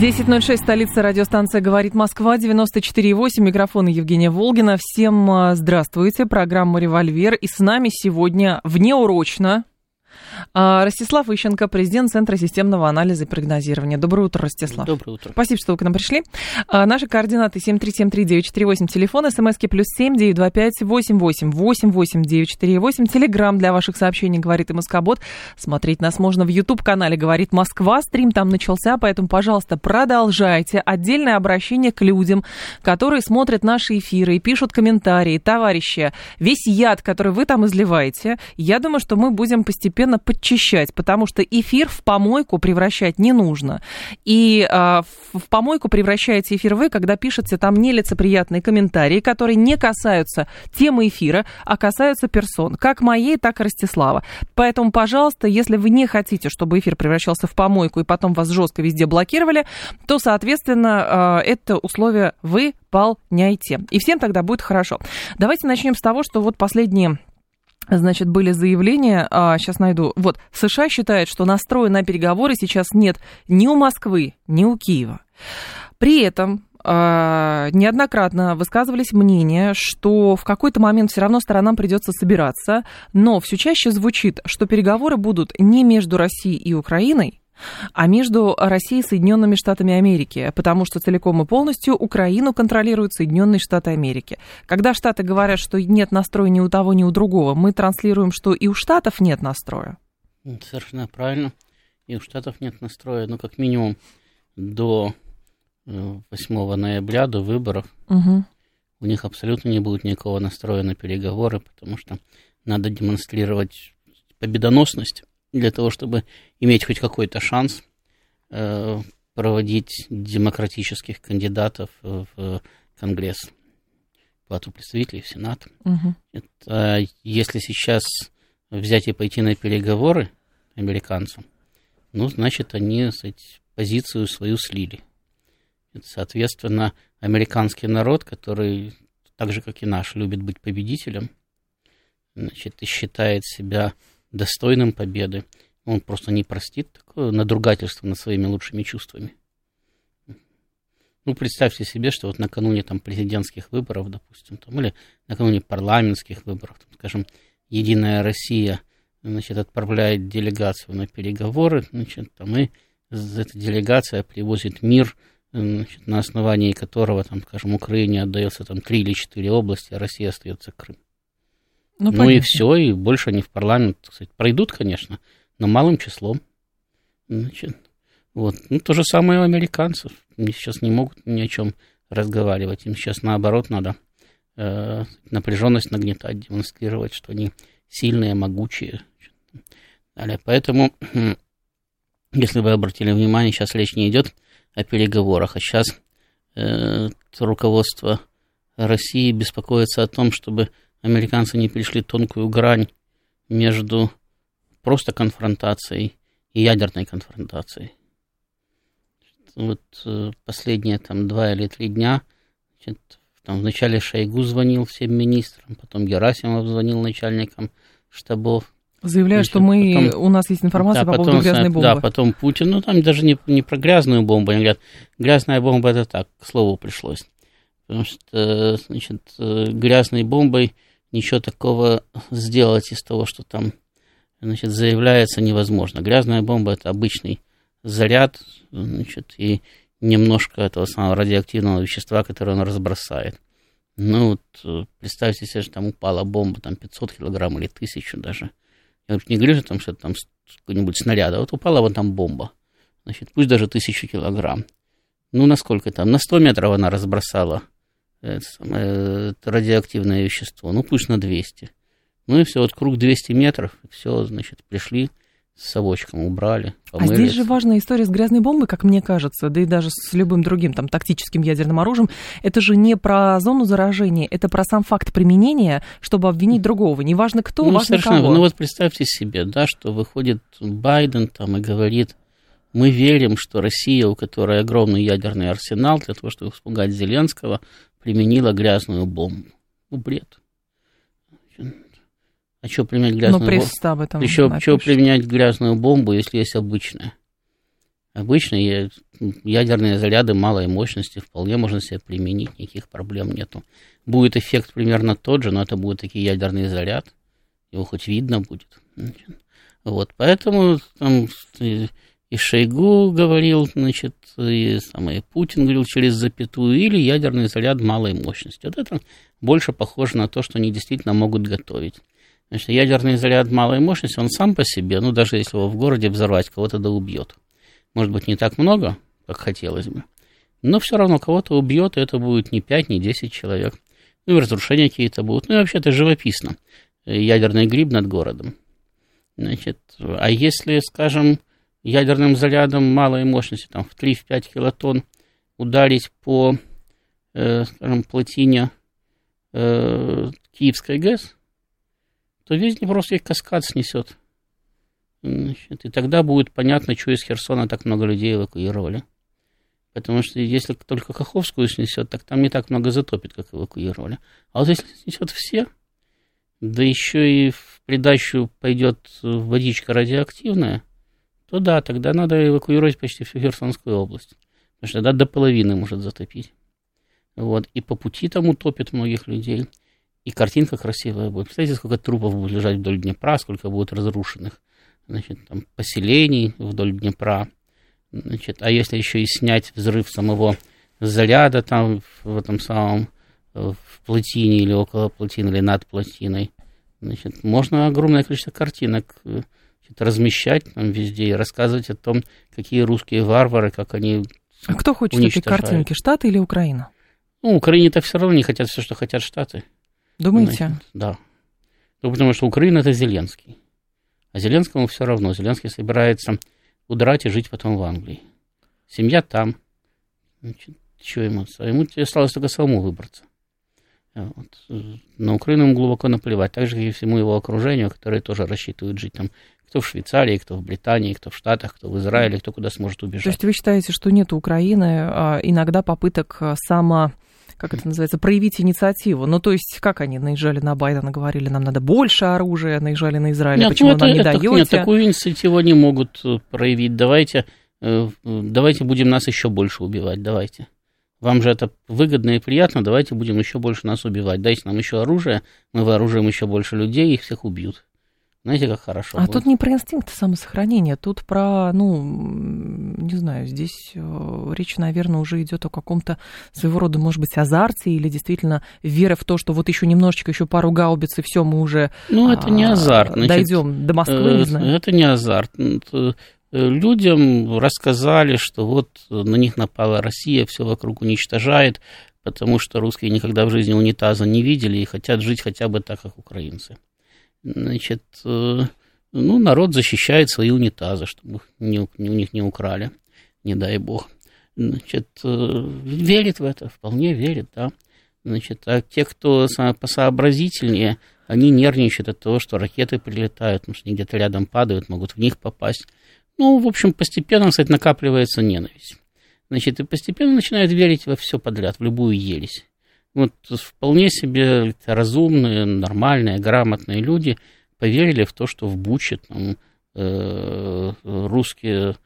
10.06, столица, радиостанция «Говорит Москва», 94.8, микрофон Евгения Волгина. Всем здравствуйте, программа «Револьвер». И с нами сегодня внеурочно Ростислав Ищенко, президент Центра системного анализа и прогнозирования. Доброе утро, Ростислав. Доброе утро. Спасибо, что вы к нам пришли. Наши координаты 7373948, телефон, смски +7 925 88 88 948, телеграмм для ваших сообщений «Говорит и Москобот». Смотреть нас можно в YouTube-канале «Говорит Москва». Стрим там начался, поэтому, пожалуйста, продолжайте. Отдельное обращение к людям, которые смотрят наши эфиры и пишут комментарии. Товарищи, весь яд, который вы там изливаете, я думаю, что мы будем постепенно подчищать, потому что эфир в помойку превращать не нужно. И в помойку превращаете эфир вы, когда пишете там нелицеприятные комментарии, которые не касаются темы эфира, а касаются персон, как моей, так и Ростислава. Поэтому, пожалуйста, если вы не хотите, чтобы эфир превращался в помойку и потом вас жестко везде блокировали, то, соответственно, это условие выполняйте. И всем тогда будет хорошо. Давайте начнем с того, что вот последние... Значит, были заявления, сейчас найду. Вот, США считает, что настроя на переговоры сейчас нет ни у Москвы, ни у Киева. При этом неоднократно высказывались мнения, что в какой-то момент все равно сторонам придется собираться, но все чаще звучит, что переговоры будут не между Россией и Украиной, а между Россией и Соединенными Штатами Америки, потому что целиком и полностью Украину контролируют Соединенные Штаты Америки. Когда Штаты говорят, что нет настроя ни у того, ни у другого, мы транслируем, что и у Штатов нет настроя. Совершенно правильно. И у Штатов нет настроя, ну, как минимум, до 8 ноября, до выборов. Угу. У них абсолютно не будет никакого настроя на переговоры, потому что надо демонстрировать победоносность, для того, чтобы иметь хоть какой-то шанс проводить демократических кандидатов в Конгресс, Палату представителей, в Сенат. Угу. Это, если сейчас взять и пойти на переговоры американцам, ну, значит, они, кстати, позицию свою слили. Это, соответственно, американский народ, который, так же, как и наш, любит быть победителем, значит, и считает себя... достойным победы. Он просто не простит такое надругательство над своими лучшими чувствами. Ну, представьте себе, что вот накануне там президентских выборов, допустим, там, или накануне парламентских выборов, там, скажем, Единая Россия, значит, отправляет делегацию на переговоры, значит, там, и эта делегация привозит мир, значит, на основании которого, там, скажем, Украине отдается там 3 или 4 области, а России остается Крым. Ну и все, и больше они в парламент, кстати, пройдут, конечно, но малым числом. Значит, вот. Ну, то же самое у американцев. Они сейчас не могут ни о чем разговаривать. Им сейчас, наоборот, надо напряженность нагнетать, демонстрировать, что они сильные, могучие. Далее. Поэтому, если вы обратили внимание, сейчас речь не идет о переговорах, а сейчас руководство России беспокоится о том, чтобы американцы не перешли тонкую грань между просто конфронтацией и ядерной конфронтацией. Вот последние там 2 или 3 дня, значит, там вначале Шойгу звонил всем министрам, потом Герасимов звонил начальникам штабов. Заявляю, значит, что у нас есть информация по поводу грязной бомбы. Да, потом Путин, ну там даже не про грязную бомбу, они говорят, грязная бомба это так, к слову пришлось. Потому что, значит, грязной бомбой ничего такого сделать из того, что там, значит, заявляется, невозможно. Грязная бомба – это обычный заряд, значит, и немножко этого самого радиоактивного вещества, которое он разбросает. Ну, вот представьте себе, что там упала бомба, там 500 килограмм или 1000 даже. Я не говорю, что там что-то там какой-нибудь снаряд, а вот упала вот там бомба, значит, пусть даже 1000 килограмм. Ну, насколько там, на 100 метров она разбросала это радиоактивное вещество, ну, пусть на 200. Ну, и все, вот круг 200 метров, и все, значит, пришли, с совочком убрали, помылись. А здесь же важная история с грязной бомбой, как мне кажется, да и даже с любым другим там тактическим ядерным оружием. Это же не про зону заражения, это про сам факт применения, чтобы обвинить другого. Неважно кто, ну, важно кого. Ну вот представьте себе, да, что выходит Байден там и говорит, мы верим, что Россия, у которой огромный ядерный арсенал, для того, чтобы испугать Зеленского, применила грязную бомбу. Ну, бред. А что применять грязную бомбу? Чего применять грязную бомбу, если есть обычная? Обычные ядерные заряды малой мощности вполне можно себе применить, никаких проблем нету. Будет эффект примерно тот же, но это будет такой ядерный заряд, его хоть видно будет. Вот, поэтому там и Шойгу говорил, значит, и Путин говорил через запятую, или ядерный заряд малой мощности. Вот это больше похоже на то, что они действительно могут готовить. Значит, ядерный заряд малой мощности, он сам по себе, ну, даже если его в городе взорвать, кого-то да убьет. Может быть, не так много, как хотелось бы, но все равно кого-то убьет, и это будет не 5, не 10 человек. Ну, и разрушения какие-то будут. Ну, и вообще-то живописно. Ядерный гриб над городом. Значит, а если, скажем, ядерным зарядом малой мощности, там, в 3-5 килотонн ударить по, скажем, плотине Киевской ГЭС, то весь Днепровский каскад снесет. Значит, и тогда будет понятно, что из Херсона так много людей эвакуировали. Потому что если только Каховскую снесет, так там не так много затопит, как эвакуировали. А вот если снесет все, да еще и в придачу пойдет водичка радиоактивная, то да, тогда надо эвакуировать почти всю Херсонскую область. Потому что тогда до половины может затопить. Вот. И по пути там утопит многих людей. И картинка красивая будет. Представляете, сколько трупов будет лежать вдоль Днепра, сколько будет разрушенных, значит, там, поселений вдоль Днепра. Значит, а если еще и снять взрыв самого заряда там, в этом самом, в плотине или около плотины, или над плотиной, значит, можно огромное количество картинок, значит, размещать там везде и рассказывать о том, какие русские варвары, как они уничтожают. А кто хочет эти картинки, Штаты или Украина? Ну, Украине-то все равно не хотят все, что хотят Штаты. Думаете? Значит, да. Ну, потому что Украина – это Зеленский. А Зеленскому все равно. Зеленский собирается удрать и жить потом в Англии. Семья там. Значит, что ему? Ему осталось только самому выбраться. Вот. На Украину ему глубоко наплевать. Так же, как и всему его окружению, которые тоже рассчитывают жить там. Кто в Швейцарии, кто в Британии, кто в Штатах, кто в Израиле, кто куда сможет убежать. То есть вы считаете, что нет у Украины иногда попыток как это называется, проявить инициативу. Ну, то есть, как они наезжали на Байдена, говорили, нам надо больше оружия, наезжали на Израиль, почему нам не даёте? Нет, такую инициативу они могут проявить. Давайте будем нас еще больше убивать, давайте. Вам же это выгодно и приятно, давайте будем еще больше нас убивать. Дайте нам еще оружие, мы вооружим еще больше людей, их всех убьют. Знаете, как хорошо будет. Тут не про инстинкты самосохранения, тут про, не знаю, здесь речь, наверное, уже идет о каком-то своего рода, может быть, азарте или действительно вера в то, что вот еще немножечко, еще пару гаубиц, и все, мы уже это не азарт. Значит, дойдем до Москвы, не знаю. Это не азарт. Людям рассказали, что вот на них напала Россия, все вокруг уничтожает, потому что русские никогда в жизни унитаза не видели и хотят жить хотя бы так, как украинцы. Значит, народ защищает свои унитазы, чтобы у них не украли, не дай бог. Значит, верит в это, вполне верит, да. Значит, а те, кто посообразительнее, они нервничают от того, что ракеты прилетают, потому что они где-то рядом падают, могут в них попасть. В общем, постепенно, кстати, накапливается ненависть. Значит, и постепенно начинают верить во все подряд, в любую ересь. Вот вполне себе разумные, нормальные, грамотные люди поверили в то, что в Буче там, русские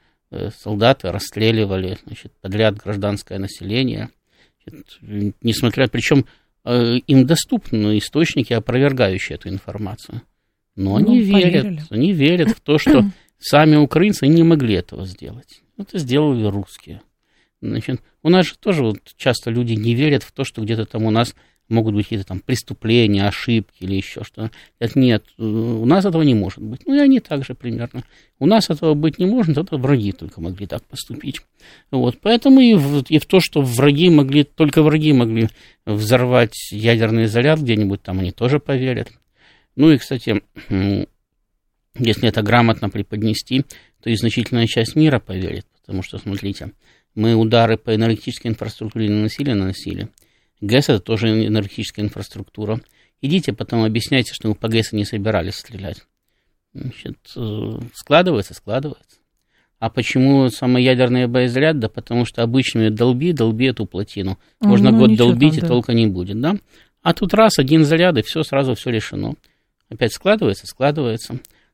солдаты расстреливали, значит, подряд гражданское население. Значит, несмотря, причем им доступны источники, опровергающие эту информацию. Но они верят в то, что сами украинцы не могли этого сделать. Это сделали русские. Значит, у нас же тоже часто люди не верят в то, что где-то там у нас могут быть какие-то там преступления, ошибки или еще что-то. Нет, у нас этого не может быть. И они также примерно. У нас этого быть не может, это враги только могли так поступить. Вот, поэтому и в то, что только враги могли взорвать ядерный заряд где-нибудь, там они тоже поверят. И, кстати, Если это грамотно преподнести, то и значительная часть мира поверит. Потому что, смотрите, мы удары по энергетической инфраструктуре наносили. ГЭС – это тоже энергетическая инфраструктура. Идите потом объясняйте, что мы по ГЭС не собирались стрелять. Значит, складывается. А почему самоядерный боезаряд? Да потому что обычными долби эту плотину. Можно год долбить, там, и толка не будет, да? А тут раз, один заряд, и все, сразу все решено. Опять складывается.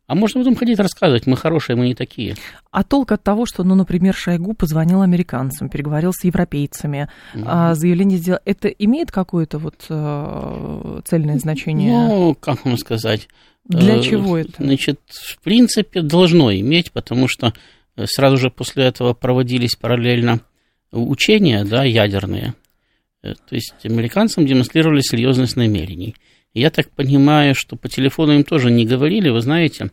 А можно потом ходить рассказывать, мы хорошие, мы не такие. А толк от того, что, например, Шойгу позвонил американцам, переговорил с европейцами, заявление сделал, это имеет какое-то цельное значение? Ну, как вам сказать? Для чего это? Значит, в принципе, должно иметь, потому что сразу же после этого проводились параллельно учения, да, ядерные. То есть американцам демонстрировали серьезность намерений. Я так понимаю, что по телефону им тоже не говорили. Вы знаете,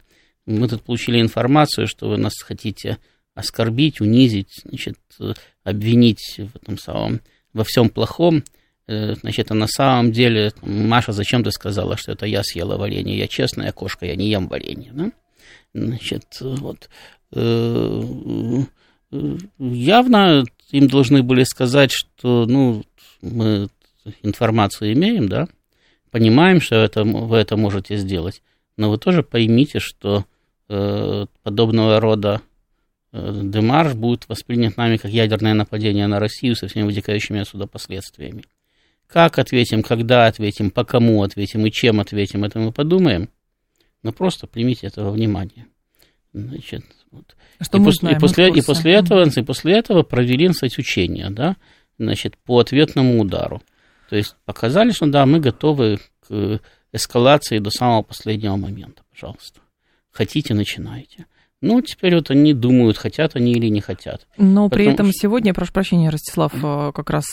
мы тут получили информацию, что вы нас хотите оскорбить, унизить, значит, обвинить в этом самом, во всем плохом. Значит, а на самом деле, Маша, зачем ты сказала, что это я съела варенье? Я честная кошка, я не ем варенье. Да? Значит, вот. Явно им должны были сказать, что мы информацию имеем, да, понимаем, что вы это можете сделать, но вы тоже поймите, что подобного рода демарш будет воспринят нами как ядерное нападение на Россию со всеми вытекающими отсюда последствиями. Как ответим, когда ответим, по кому ответим и чем ответим, это мы подумаем, но просто примите этого внимания. Значит, вот. Что мы знаем, после этого провели, кстати, учения, да, значит, по ответному удару. То есть показали, что да, мы готовы к эскалации до самого последнего момента, пожалуйста. Хотите, начинайте. Ну, теперь вот они думают, хотят они или не хотят. Но при этом сегодня, прошу прощения, Ростислав, как раз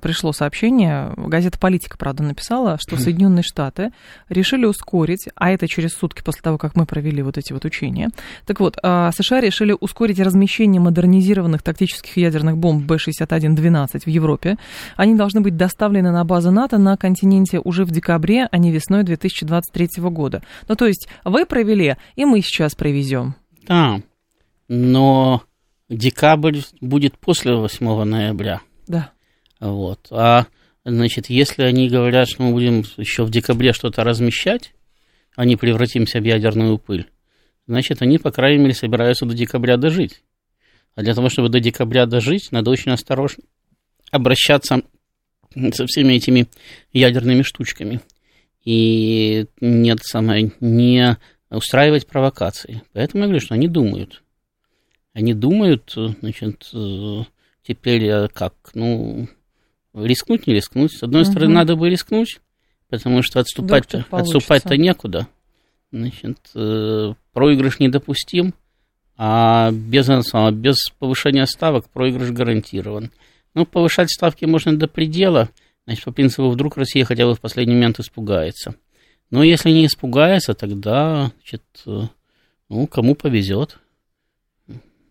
пришло сообщение, газета «Политика», правда, написала, что Соединенные Штаты решили ускорить, а это через сутки после того, как мы провели вот эти вот учения. Так вот, США решили ускорить размещение модернизированных тактических ядерных бомб Б-61-12 в Европе. Они должны быть доставлены на базы НАТО на континенте уже в декабре, а не весной 2023 года. Ну, то есть вы провели, и мы сейчас привезем. Да, но декабрь будет после 8 ноября. Да. Вот. А, значит, если они говорят, что мы будем еще в декабре что-то размещать, а не превратимся в ядерную пыль, значит, они, по крайней мере, собираются до декабря дожить. А для того, чтобы до декабря дожить, надо очень осторожно обращаться со всеми этими ядерными штучками. И не устраивать провокации. Поэтому я говорю, что они думают. Они думают, значит, теперь как? Рискнуть, не рискнуть. С одной стороны, надо бы рискнуть, потому что отступать-то некуда. Значит, проигрыш недопустим, а без повышения ставок проигрыш гарантирован. Ну, повышать ставки можно до предела, значит, по принципу, вдруг Россия хотя бы в последний момент испугается. Но если не испугается, тогда, значит, кому повезет.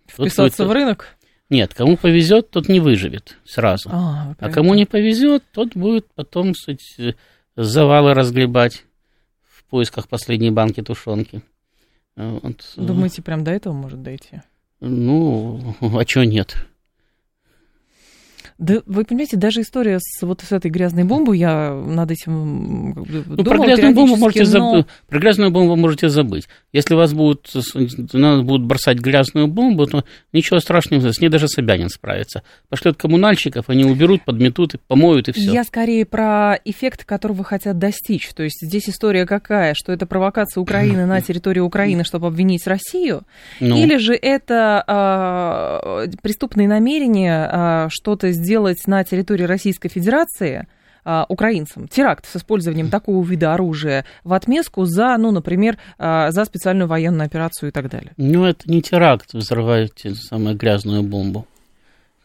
Вписаться в рынок? Нет, кому повезет, тот не выживет сразу. А кому не повезет, тот будет потом, кстати, завалы разгребать в поисках последней банки тушенки. Вот. Думаете, прям до этого может дойти? Ну, а чего нет? Да, вы понимаете, даже история с этой грязной бомбой, я над этим думал. Про грязную бомбу можете забыть. Если нас будут бросать грязную бомбу, то ничего страшного, с ней даже Собянин справится. Пошлет коммунальщиков, они уберут, подметут, помоют и все. Я скорее про эффект, которого хотят достичь. То есть здесь история какая, что это провокация Украины на территории Украины, чтобы обвинить Россию, или же это преступные намерения, что-то сделать на территории Российской Федерации украинцам теракт с использованием такого вида оружия в отместку за, например, за специальную военную операцию и так далее. Это не теракт, взрываете самую грязную бомбу.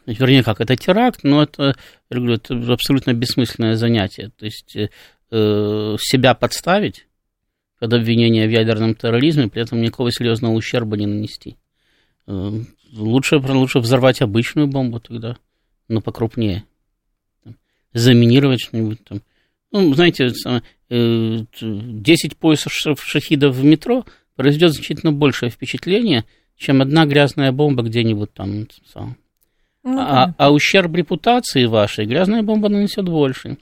Вернее, как, это теракт, но это абсолютно бессмысленное занятие. То есть себя подставить под обвинение в ядерном терроризме, при этом никакого серьезного ущерба не нанести. Лучше взорвать обычную бомбу тогда. Но покрупнее. Заминировать что-нибудь там. Знаете, 10 поясов шахидов в метро произведет значительно большее впечатление, чем одна грязная бомба где-нибудь там. Ну, да. А ущерб репутации вашей грязная бомба нанесет больше,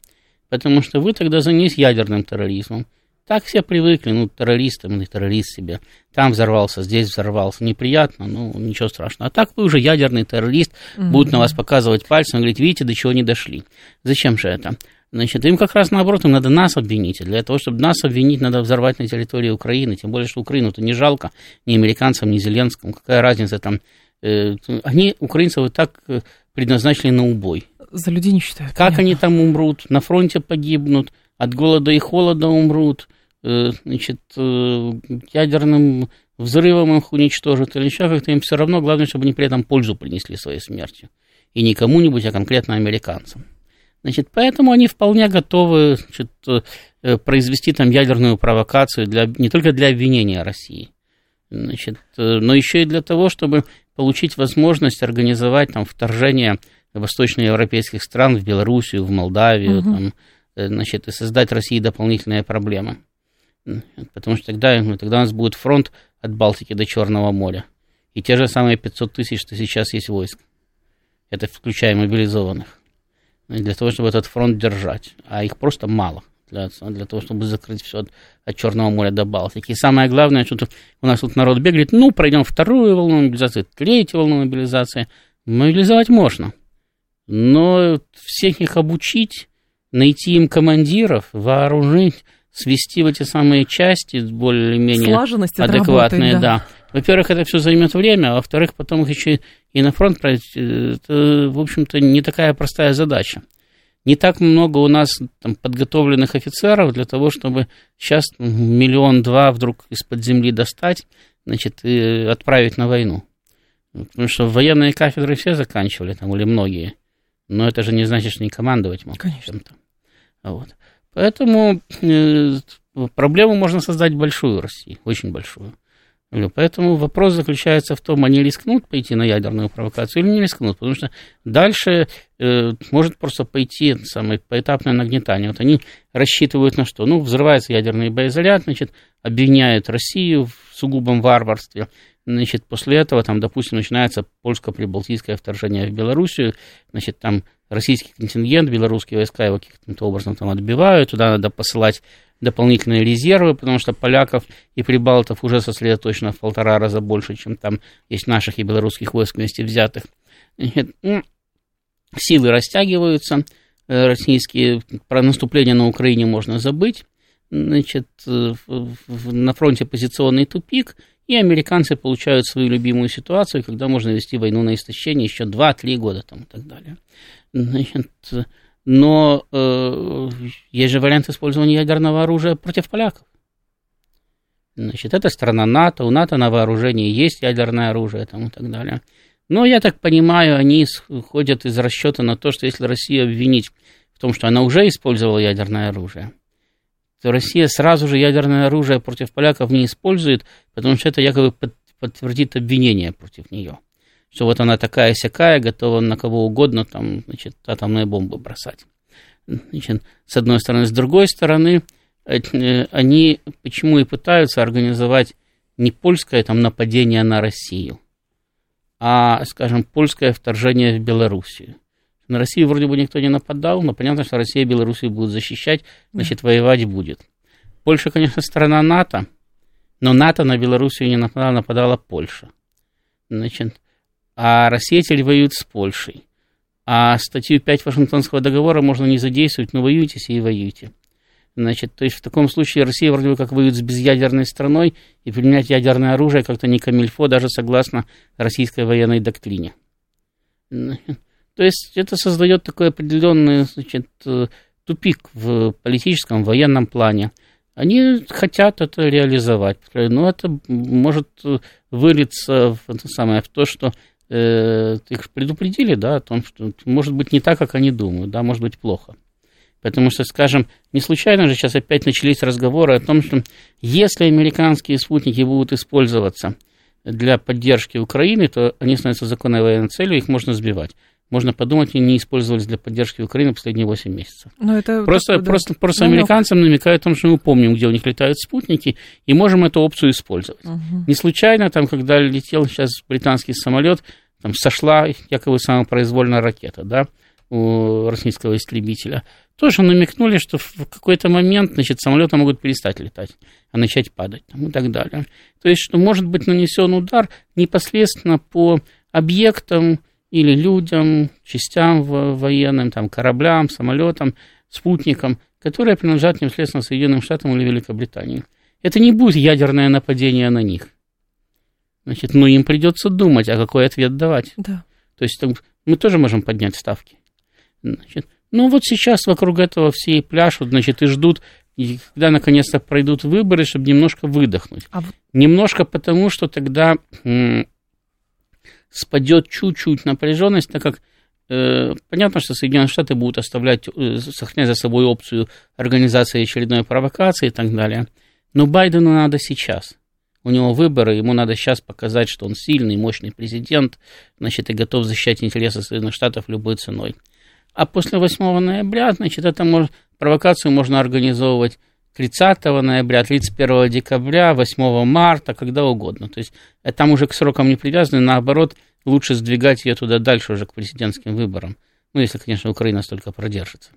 потому что вы тогда занялись ядерным терроризмом. Так все привыкли, ну, террористам или террорист себе. Там взорвался, здесь взорвался. Неприятно, ну, ничего страшного. А так вы уже ядерный террорист, будут на вас показывать пальцем, говорить, видите, до чего не дошли. Зачем же это? Значит, им как раз наоборот, им надо нас обвинить. Для того, чтобы нас обвинить, надо взорвать на территории Украины. Тем более, что Украину-то не жалко ни американцам, ни Зеленскому. Какая разница там? Они, украинцев, и так предназначили на убой. За людей не считают. Как понятно. Они там умрут? На фронте погибнут, от голода и холода умрут. Значит, ядерным взрывом их уничтожат или еще как-то, им все равно, главное, чтобы они при этом пользу принесли своей смертью. И не кому-нибудь, а конкретно американцам. Значит, поэтому они вполне готовы, значит, произвести там ядерную провокацию для, не только для обвинения России, значит, но еще и для того, чтобы получить возможность организовать там вторжение восточноевропейских стран в Белоруссию, в Молдавию, там, значит, и создать России дополнительные проблемы. Потому что тогда у нас будет фронт от Балтики до Черного моря. И те же самые 500 тысяч, что сейчас есть войск. Это включая мобилизованных. Для того, чтобы этот фронт держать. А их просто мало. Для того, чтобы закрыть все от Черного моря до Балтики. И самое главное, что у нас тут народ бегает, ну, пройдем вторую волну мобилизации, третью волну мобилизации. Мобилизовать можно. Но всех их обучить, найти им командиров, вооружить, свести в эти самые части более-менее адекватные. Работы, да. Во-первых, это все займет время, а во-вторых, потом их еще и на фронт пройти. Это, в общем-то, не такая простая задача. Не так много у нас там подготовленных офицеров для того, чтобы сейчас 1-2 миллиона вдруг из-под земли достать, значит, и отправить на войну. Потому что военные кафедры все заканчивали, там, или многие. Но это же не значит, что не командовать могут. Конечно. Вот. Поэтому проблему можно создать большую в России, очень большую. Поэтому вопрос заключается в том, они рискнут пойти на ядерную провокацию или не рискнут, потому что дальше может просто пойти поэтапное нагнетание. Вот они рассчитывают на что? Ну, взрывается ядерный боезаряд, значит, обвиняют Россию в сугубом варварстве. Значит, после этого, там, допустим, начинается польско-прибалтийское вторжение в Белоруссию, значит, там российский контингент, белорусские войска его каким-то образом там отбивают, туда надо посылать дополнительные резервы, потому что поляков и прибалтов уже сосредоточено в 1,5 раза больше, чем там есть наших и белорусских войск вместе взятых. Значит, силы растягиваются, российские, про наступление на Украине можно забыть, значит, на фронте позиционный тупик, и американцы получают свою любимую ситуацию, когда можно вести войну на истощение еще 2-3 года там, и так далее. Значит, но есть же вариант использования ядерного оружия против поляков. Значит, это страна НАТО, у НАТО на вооружении есть ядерное оружие там, и так далее. Но, я так понимаю, они исходят из расчета на то, что если Россию обвинить в том, что она уже использовала ядерное оружие, то Россия сразу же ядерное оружие против поляков не использует, потому что это якобы подтвердит обвинение против нее. Что вот она такая-сякая, готова на кого угодно там, значит, атомные бомбы бросать. Значит, с одной стороны. С другой стороны, они почему и пытаются организовать не польское там, нападение на Россию, а, скажем, польское вторжение в Белоруссию. На Россию вроде бы никто не нападал, но понятно, что Россия и Белоруссию будут защищать, значит, воевать будет. Польша, конечно, страна НАТО, но НАТО на Белоруссию не нападала, нападала Польша. Значит, а Россия теперь воюет с Польшей. А статью 5 Вашингтонского договора можно не задействовать, но воюйте и воюйте. Значит, то есть в таком случае Россия вроде бы как воюет с безъядерной страной, и применять ядерное оружие как-то не камильфо, даже согласно российской военной доктрине. То есть это создает такой определенный, значит, тупик в политическом, военном плане. Они хотят это реализовать, но это может вылиться в то, что их предупредили, да, о том, что может быть не так, как они думают, да, может быть плохо. Потому что, скажем, не случайно же сейчас опять начались разговоры о том, что если американские спутники будут использоваться для поддержки Украины, то они становятся законной военной целью, их можно сбивать. можно подумать, они не использовались для поддержки Украины последние 8 месяцев. Это просто американцам намекают о том, что мы помним, где у них летают спутники, и можем эту опцию использовать. Угу. Не случайно, там, когда летел сейчас британский самолет, там сошла якобы самопроизвольная ракета, да, у российского истребителя. Тоже намекнули, что в какой-то момент, значит, самолеты могут перестать летать, а начать падать там, и так далее. То есть, что может быть нанесен удар непосредственно по объектам или людям, частям военным, там, кораблям, самолетам, спутникам, которые принадлежат непосредственно Соединенным Штатам или Великобритании. Это не будет ядерное нападение на них. Значит, но им придется думать, а какой ответ давать. Да. То есть, там, мы тоже можем поднять ставки. Значит, ну, вот сейчас вокруг этого все и пляшут, значит, и ждут, и когда наконец-то пройдут выборы, чтобы немножко выдохнуть. Немножко потому, что тогда спадет чуть-чуть напряженность, так как понятно, что Соединенные Штаты будут сохранять за собой опцию организации очередной провокации и так далее. Но Байдену надо сейчас. У него выборы, ему надо сейчас показать, что он сильный, мощный президент, значит, и готов защищать интересы Соединенных Штатов любой ценой. А после 8 ноября, значит, провокацию можно организовывать 30 ноября, 31 декабря, 8 марта, когда угодно. То есть там уже к срокам не привязаны, наоборот, лучше сдвигать ее туда дальше уже к президентским выборам. Ну, если, конечно, Украина столько продержится.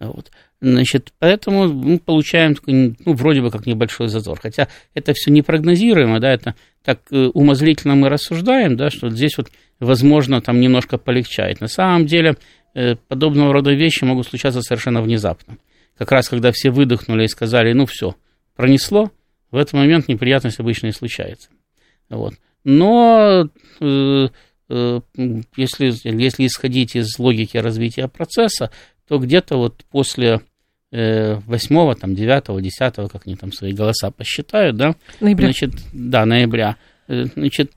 Вот. Значит, поэтому мы получаем такой, вроде бы как небольшой зазор. Хотя это все непрогнозируемо, да, это так умозрительно мы рассуждаем, да, что здесь вот, возможно, там немножко полегчает. На самом деле подобного рода вещи могут случаться совершенно внезапно. Как раз когда все выдохнули и сказали, все, пронесло, в этот момент неприятность обычно и случается. Вот. Но если исходить из логики развития процесса, то где-то вот после 8, там, 9, 10, как они там свои голоса посчитают, да, ноября. Значит, да, ноября, значит,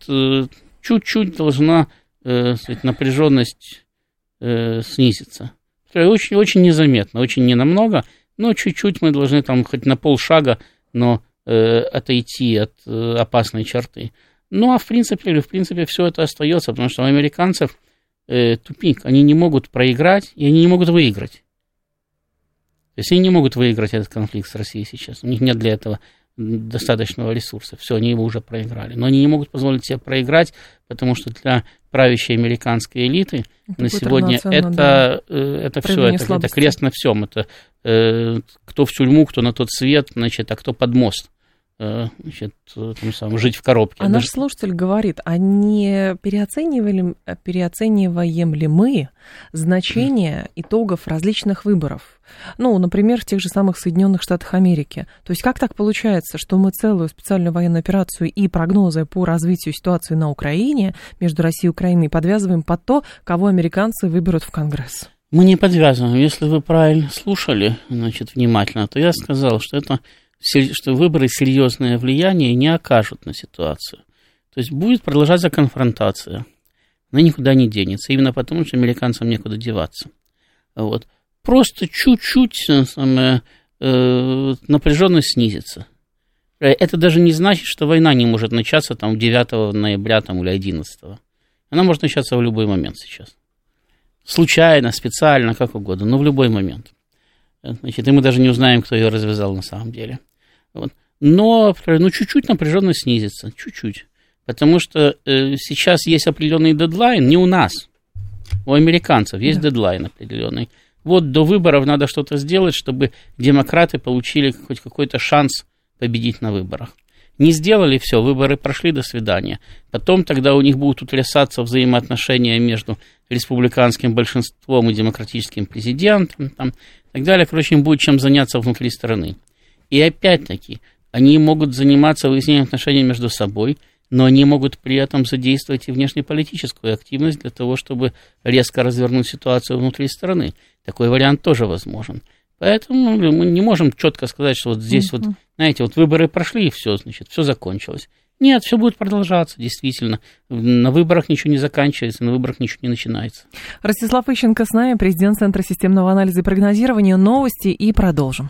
чуть-чуть должна напряженность снизиться. Очень, очень незаметно, очень ненамного, но чуть-чуть мы должны там хоть на полшага, но отойти от опасной черты. Ну, а в принципе все это остается, потому что у американцев тупик. Они не могут проиграть, и они не могут выиграть. То есть они не могут выиграть этот конфликт с Россией сейчас. У них нет для этого достаточного ресурса. Все, они его уже проиграли. Но они не могут позволить себе проиграть, потому что для правящей американской элиты на сегодня это все, это крест на всем. Это кто в тюрьму, кто на тот свет, значит, а кто под мост. Значит, жить в коробке. А наш слушатель говорит, а не переоцениваем ли мы значение итогов различных выборов? Например, в тех же самых Соединенных Штатах Америки. То есть как так получается, что мы целую специальную военную операцию и прогнозы по развитию ситуации на Украине между Россией и Украиной подвязываем под то, кого американцы выберут в Конгресс? Мы не подвязываем. Если вы правильно слушали, значит, внимательно, то я сказал, что это... что выборы серьезное влияние не окажут на ситуацию. То есть будет продолжаться конфронтация. Она никуда не денется. Именно потому, что американцам некуда деваться. Вот. Просто чуть-чуть напряженность снизится. Это даже не значит, что война не может начаться 9 ноября или 11. Она может начаться в любой момент сейчас. Случайно, специально, как угодно, но в любой момент. Значит, и мы даже не узнаем, кто ее развязал на самом деле. Вот. Но чуть-чуть напряженность снизится, чуть-чуть. Потому что сейчас есть определенный дедлайн, не у нас, у американцев есть дедлайн определенный. Вот до выборов надо что-то сделать, чтобы демократы получили хоть какой-то шанс победить на выборах. Не сделали, все, выборы прошли, до свидания. Потом тогда у них будут утрясаться взаимоотношения между республиканским большинством и демократическим президентом, там, и так далее. Короче, им будет чем заняться внутри страны. И опять-таки, они могут заниматься выяснением отношений между собой, но они могут при этом задействовать и внешнеполитическую активность для того, чтобы резко развернуть ситуацию внутри страны. Такой вариант тоже возможен. Поэтому мы не можем четко сказать, что вот здесь вот, знаете, вот выборы прошли, и все, значит, все закончилось. Нет, все будет продолжаться, действительно. На выборах ничего не заканчивается, на выборах ничего не начинается. Ростислав Ищенко с нами, президент Центра системного анализа и прогнозирования. Новости и продолжим.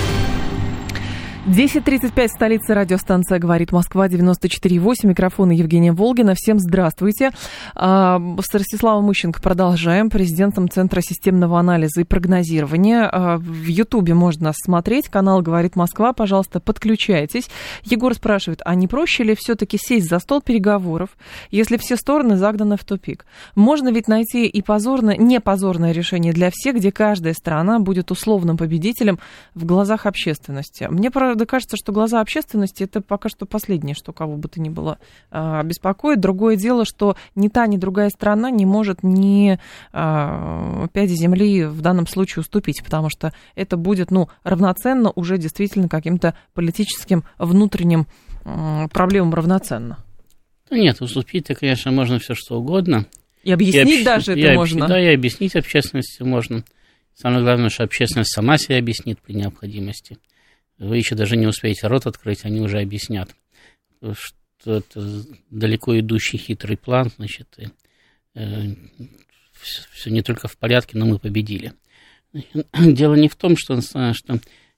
10:35, столица, радиостанция «Говорит Москва», 94,8, микрофон Евгения Волгина. Всем здравствуйте. С Ростиславом Ищенко продолжаем, президентом Центра системного анализа и прогнозирования. В Ютубе можно нас смотреть, канал «Говорит Москва», пожалуйста, подключайтесь. Егор спрашивает, а не проще ли все-таки сесть за стол переговоров, если все стороны загнаны в тупик? Можно ведь найти и позорное, не позорное решение для всех, где каждая страна будет условным победителем в глазах общественности. Мне, правда, кажется, что глаза общественности — это пока что последнее, что кого бы то ни было беспокоит. Другое дело, что ни та, ни другая страна не может ни пяди земли в данном случае уступить, потому что это будет, ну, равноценно уже действительно каким-то политическим внутренним проблемам равноценно. Нет, уступить-то, конечно, можно все что угодно. И объяснить даже это можно. Да, и объяснить общественности можно. Самое главное, что общественность сама себя объяснит при необходимости. Вы еще даже не успеете рот открыть, они уже объяснят, что это далеко идущий хитрый план, значит, и, все не только в порядке, но мы победили. Дело не в том, что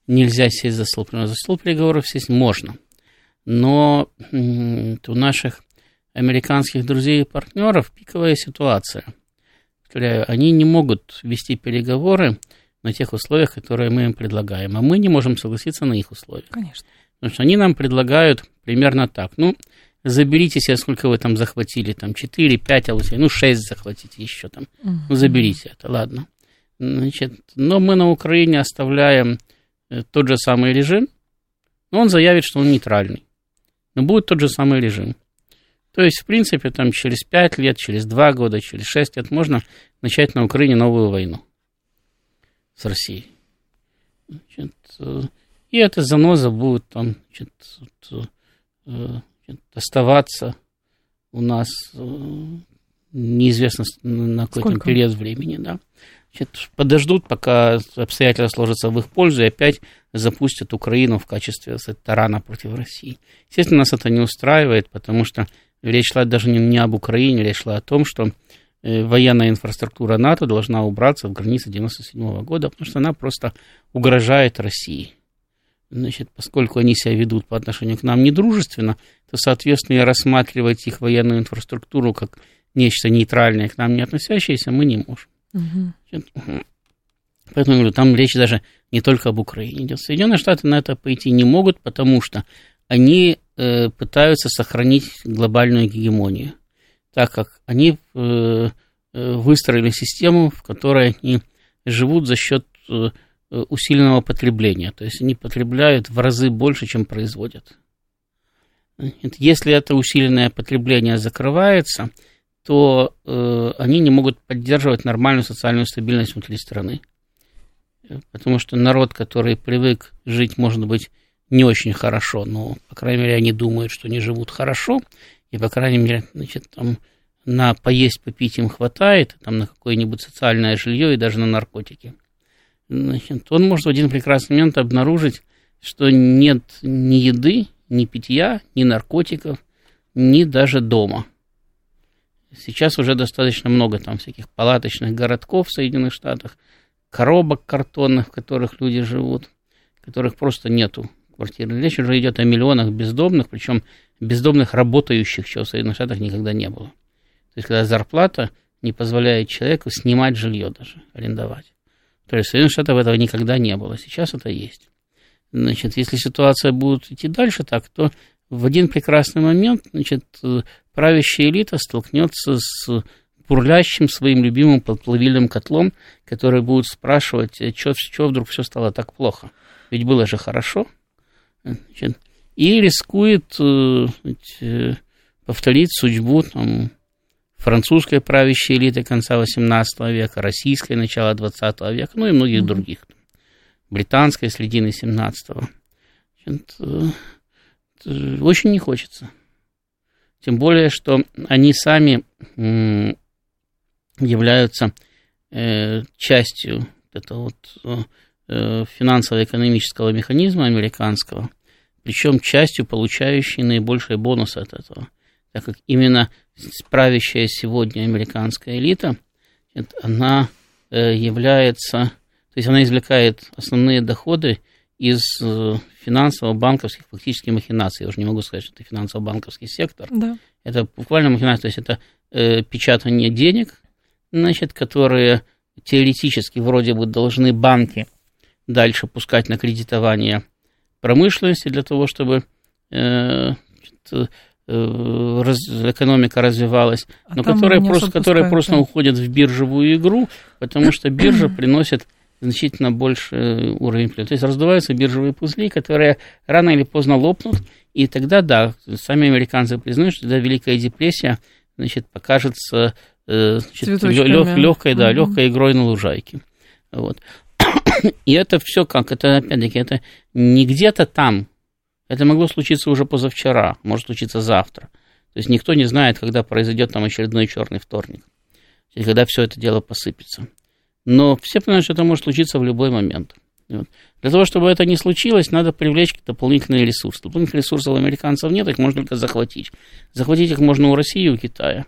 нельзя сесть за стол переговоров. За стол переговоров сесть можно, но у наших американских друзей и партнеров пиковая ситуация. Они не могут вести переговоры на тех условиях, которые мы им предлагаем. А мы не можем согласиться на их условиях. Конечно. Потому что они нам предлагают примерно так. Ну, заберите себе, сколько вы там захватили, там 4, 5, а вот, ну, 6 захватите еще там. Угу. Ну, заберите это, ладно. Значит, но мы на Украине оставляем тот же самый режим, но он заявит, что он нейтральный. Но будет тот же самый режим. То есть, в принципе, там через 5 лет, через 2 года, через 6 лет можно начать на Украине новую войну с Россией. Значит, и эта заноза будет там, значит, оставаться у нас неизвестно на какой-то период времени. Да. Значит, подождут, пока обстоятельства сложатся в их пользу, и опять запустят Украину в качестве тарана против России. Естественно, нас это не устраивает, потому что речь шла даже не об Украине, речь шла о том, что военная инфраструктура НАТО должна убраться в границы 1997 года, потому что она просто угрожает России. Значит, поскольку они себя ведут по отношению к нам недружественно, то, соответственно, и рассматривать их военную инфраструктуру как нечто нейтральное, к нам не относящееся, мы не можем. Угу. Значит, поэтому, говорю, там речь даже не только об Украине идет. Соединенные Штаты на это пойти не могут, потому что они пытаются сохранить глобальную гегемонию, так как они выстроили систему, в которой они живут за счет усиленного потребления. То есть они потребляют в разы больше, чем производят. Если это усиленное потребление закрывается, то они не могут поддерживать нормальную социальную стабильность внутри страны. Потому что народ, который привык жить, может быть, не очень хорошо, но, по крайней мере, они думают, что они живут хорошо, и, по крайней мере, значит, там на поесть, попить им хватает, там на какое-нибудь социальное жилье и даже на наркотики. Значит, он может в один прекрасный момент обнаружить, что нет ни еды, ни питья, ни наркотиков, ни даже дома. Сейчас уже достаточно много там всяких палаточных городков в Соединенных Штатах, коробок картонных, в которых люди живут, которых просто нету. Квартиры. Речь уже идет о миллионах бездомных, причем бездомных работающих, чего в Соединенных Штатах никогда не было. То есть, когда зарплата не позволяет человеку снимать жилье даже, арендовать. То есть, в Соединенных Штатах этого никогда не было. Сейчас это есть. Значит, если ситуация будет идти дальше так, то в один прекрасный момент, значит, правящая элита столкнется с бурлящим своим любимым плавильным котлом, который будет спрашивать, чего вдруг все стало так плохо. Ведь было же хорошо. Значит, и рискует повторить судьбу там, французской правящей элиты конца XVIII века, российской начала XX века, ну и многих других, там, британской середины XVII. Значит, очень не хочется. Тем более, что они сами являются частью этого вот финансово-экономического механизма американского, причем частью получающей наибольшие бонусы от этого, так как именно правящая сегодня американская элита, она является, то есть она извлекает основные доходы из финансово-банковских фактически махинаций. Я уже не могу сказать, что это финансово-банковский сектор. Да. Это буквально махинация, то есть это печатание денег, значит, которые теоретически вроде бы должны банки дальше пускать на кредитование промышленности для того, чтобы экономика развивалась, а но которые просто уходят в биржевую игру, потому что биржа приносит значительно больше уровень плюс. То есть раздуваются биржевые пузли, которые рано или поздно лопнут, и тогда, да, сами американцы признают, что Великая депрессия, значит, покажется легкой игрой на лужайке. Вот. И это все как, это опять-таки, это не где-то там, это могло случиться уже позавчера, может случиться завтра. То есть никто не знает, когда произойдет там очередной черный вторник, и когда все это дело посыпется. Но все понимают, что это может случиться в любой момент. Вот. Для того, чтобы это не случилось, надо привлечь дополнительные ресурсы. Дополнительных ресурсов у американцев нет, их можно только захватить. Захватить их можно у России и у Китая.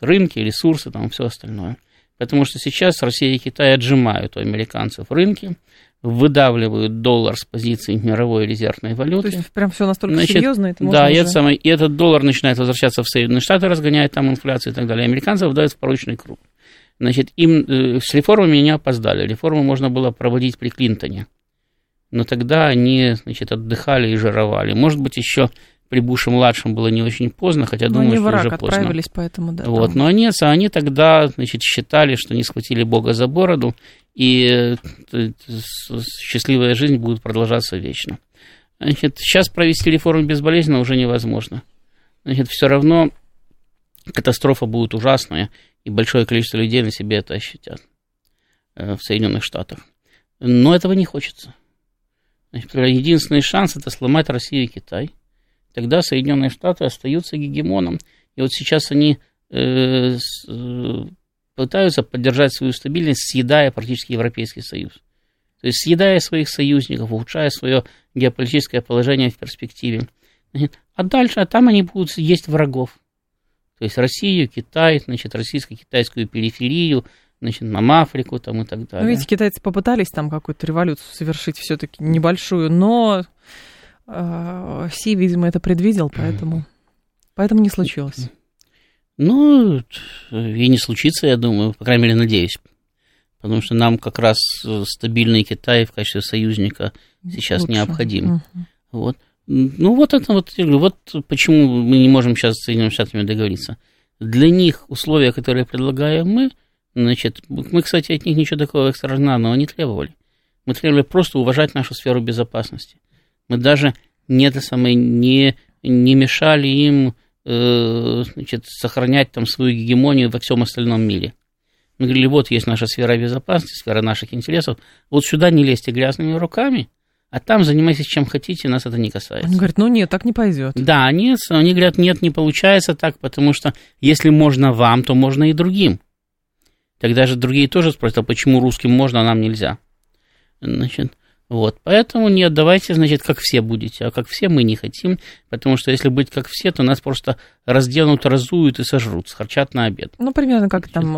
Рынки, ресурсы, там все остальное. Потому что сейчас Россия и Китай отжимают у американцев рынки, выдавливают доллар с позиции мировой резервной валюты. То есть прям все настолько серьезно? Это да, и этот доллар начинает возвращаться в Соединенные Штаты, разгоняет там инфляцию и так далее. Американцев вдают в порочный круг. Значит, им с реформами не опоздали. Реформы можно было проводить при Клинтоне. Но тогда они, значит, отдыхали и жировали. Может быть, еще при Буше-младшем было не очень поздно, хотя, но думаю, что уже поздно. Отправились, поэтому, да, вот. Но они тогда, значит, считали, что не схватили Бога за бороду, и счастливая жизнь будет продолжаться вечно. Значит, сейчас провести реформу безболезненно уже невозможно. Значит, все равно катастрофа будет ужасная, и большое количество людей на себе это ощутят в Соединенных Штатах. Но этого не хочется. Значит, единственный шанс – это сломать Россию и Китай. Тогда Соединенные Штаты остаются гегемоном. И вот сейчас они пытаются поддержать свою стабильность, съедая практически Европейский Союз. То есть съедая своих союзников, ухудшая свое геополитическое положение в перспективе. А дальше, а там они будут есть врагов. То есть Россию, Китай, значит, российско-китайскую периферию, значит, на Африку там и так далее. Ну, видите, китайцы попытались там какую-то революцию совершить все-таки небольшую, но Си, видимо, это предвидел, поэтому не случилось. Ну, и не случится, я думаю, по крайней мере, надеюсь. Потому что нам как раз стабильный Китай в качестве союзника сейчас необходим. Вот. Ну, вот это вот почему мы не можем сейчас с Соединенными Штатами договориться. Для них условия, которые предлагаем мы, значит, мы, кстати, от них ничего такого экстраординарного не требовали. Мы требовали просто уважать нашу сферу безопасности. Мы даже не мешали им значит, сохранять там свою гегемонию во всем остальном мире. Мы говорили, вот есть наша сфера безопасности, сфера наших интересов, вот сюда не лезьте грязными руками, а там занимайтесь чем хотите, нас это не касается. Он говорит, ну нет, так не пойдет. Да, они говорят, нет, не получается так, потому что если можно вам, то можно и другим. Тогда же другие тоже спросят, а почему русским можно, а нам нельзя? Значит, вот, поэтому не отдавайте, значит, как все будете, а как все мы не хотим, потому что если быть как все, то нас просто разденут, разуют и сожрут, схарчат на обед. Ну, примерно как значит, там,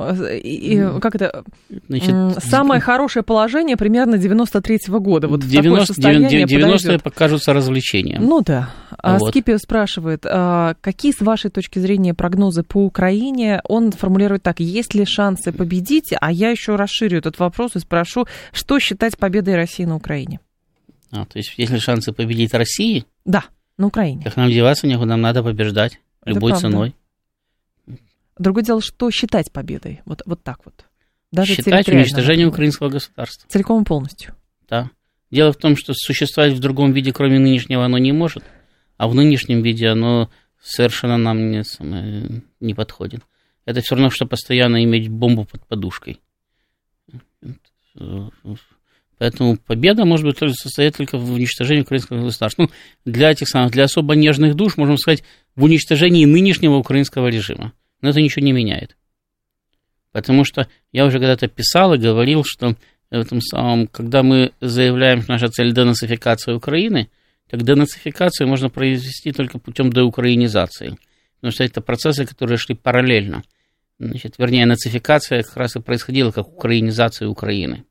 как это, значит, самое хорошее положение примерно 93-го года, вот 90, в такое состояние 90-е покажутся развлечением. Ну да, вот. Скипи спрашивает, какие с вашей точки зрения прогнозы по Украине, он формулирует так, есть ли шансы победить, а я еще расширю этот вопрос и спрошу, что считать победой России на Украине? То есть есть ли шансы победить России? Да, на Украине. Как нам деваться некуда, нам надо побеждать любой ценой. Другое дело, что считать победой? Вот так вот. Даже считать уничтожение украинского государства. Целиком и полностью. Да. Дело в том, что существовать в другом виде, кроме нынешнего, оно не может, а в нынешнем виде оно совершенно нам не подходит. Это все равно, что постоянно иметь бомбу под подушкой. Поэтому победа может быть состоять только в уничтожении украинского государства. Ну, для особо нежных душ, можно сказать, в уничтожении нынешнего украинского режима. Но это ничего не меняет. Потому что я уже когда-то писал и говорил, что в этом самом, когда мы заявляем, что наша цель денацификация Украины, Так денацификацию можно произвести только путем деукраинизации, потому что это процессы, которые шли параллельно. Вернее, нацификация как раз и происходила как украинизация Украины,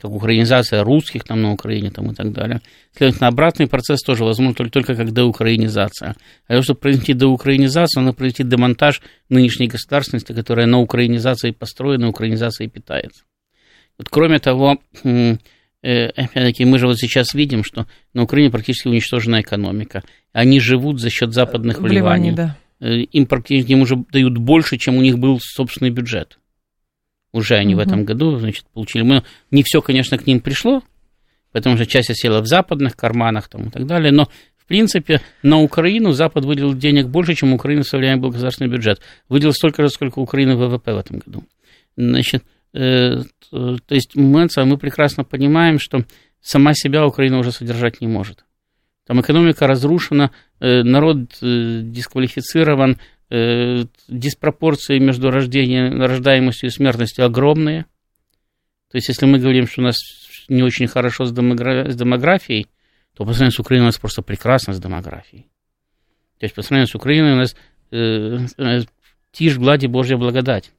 как украинизация русских там на Украине там, и так далее. Следовательно, обратный процесс тоже возможен только как деукраинизация. А то, чтобы произвести деукраинизацию, надо произвести демонтаж нынешней государственности, которая на украинизации построена, украинизацией питается. Вот, кроме того, опять-таки, мы же вот сейчас видим, что на Украине практически уничтожена экономика. Они живут за счет западных вливаний. Да. Им практически уже дают больше, чем у них был собственный бюджет. Уже они в этом году, значит, получили. Не все, конечно, к ним пришло, потому что часть осела в западных карманах там, и так далее, но, в принципе, на Украину Запад выделил денег больше, чем Украина в свое время был государственный бюджет. Выделил столько же, сколько Украина ВВП в этом году. Значит, то есть мы прекрасно понимаем, что сама себя Украина уже содержать не может. Там экономика разрушена, народ дисквалифицирован, диспропорции между рождаемостью и смертностью огромные. То есть, если мы говорим, что у нас не очень хорошо с демографией, то по сравнению с Украиной у нас просто прекрасно с демографией. То есть, по сравнению с Украиной у нас тишь глади Божья благодать.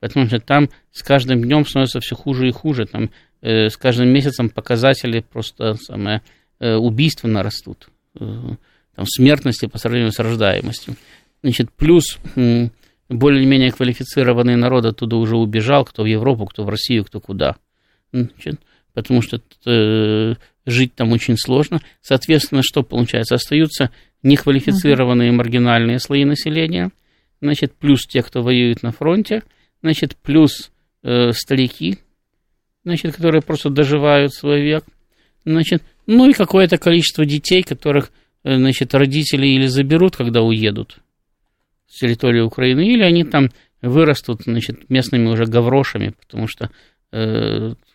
Потому что там с каждым днем становится все хуже и хуже. Там с каждым месяцем показатели просто убийственно растут. Там смертности по сравнению с рождаемостью. Значит, плюс более-менее квалифицированный народ оттуда уже убежал, кто в Европу, кто в Россию, кто куда. Значит, потому что жить там очень сложно. Соответственно, что получается? Остаются неквалифицированные маргинальные слои населения, значит, плюс те, кто воюет на фронте, значит, плюс старики, значит, которые просто доживают свой век, значит, ну и какое-то количество детей, которых, значит, родители или заберут, когда уедут с территории Украины, или они там вырастут, значит, местными уже гаврошами, потому что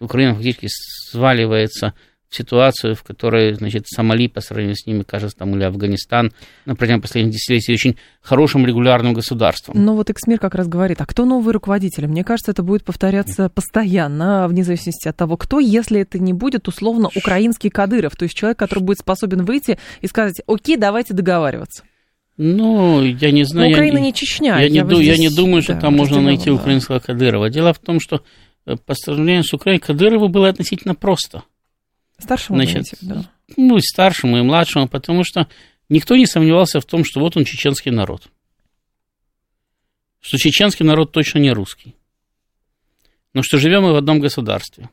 Украина фактически сваливается в ситуацию, в которой, значит, Сомали по сравнению с ними, кажется, там, или Афганистан на протяжении последних десятилетий очень хорошим регулярным государством. Но вот Эксмир как раз говорит, а кто новый руководитель? Мне кажется, это будет повторяться постоянно, вне зависимости от того, кто, если это не будет, условно, украинский Кадыров, то есть человек, который будет способен выйти и сказать, окей, давайте договариваться. Ну, я не знаю. Но Украина не Чечня. Я не думаю, что там можно найти украинского Кадырова. Дело в том, что по сравнению с Украиной Кадырову было относительно просто. Старшему, значит, да. Ну, и старшему, и младшему, потому что никто не сомневался в том, что вот он чеченский народ. Что чеченский народ точно не русский. Но что живем мы в одном государстве.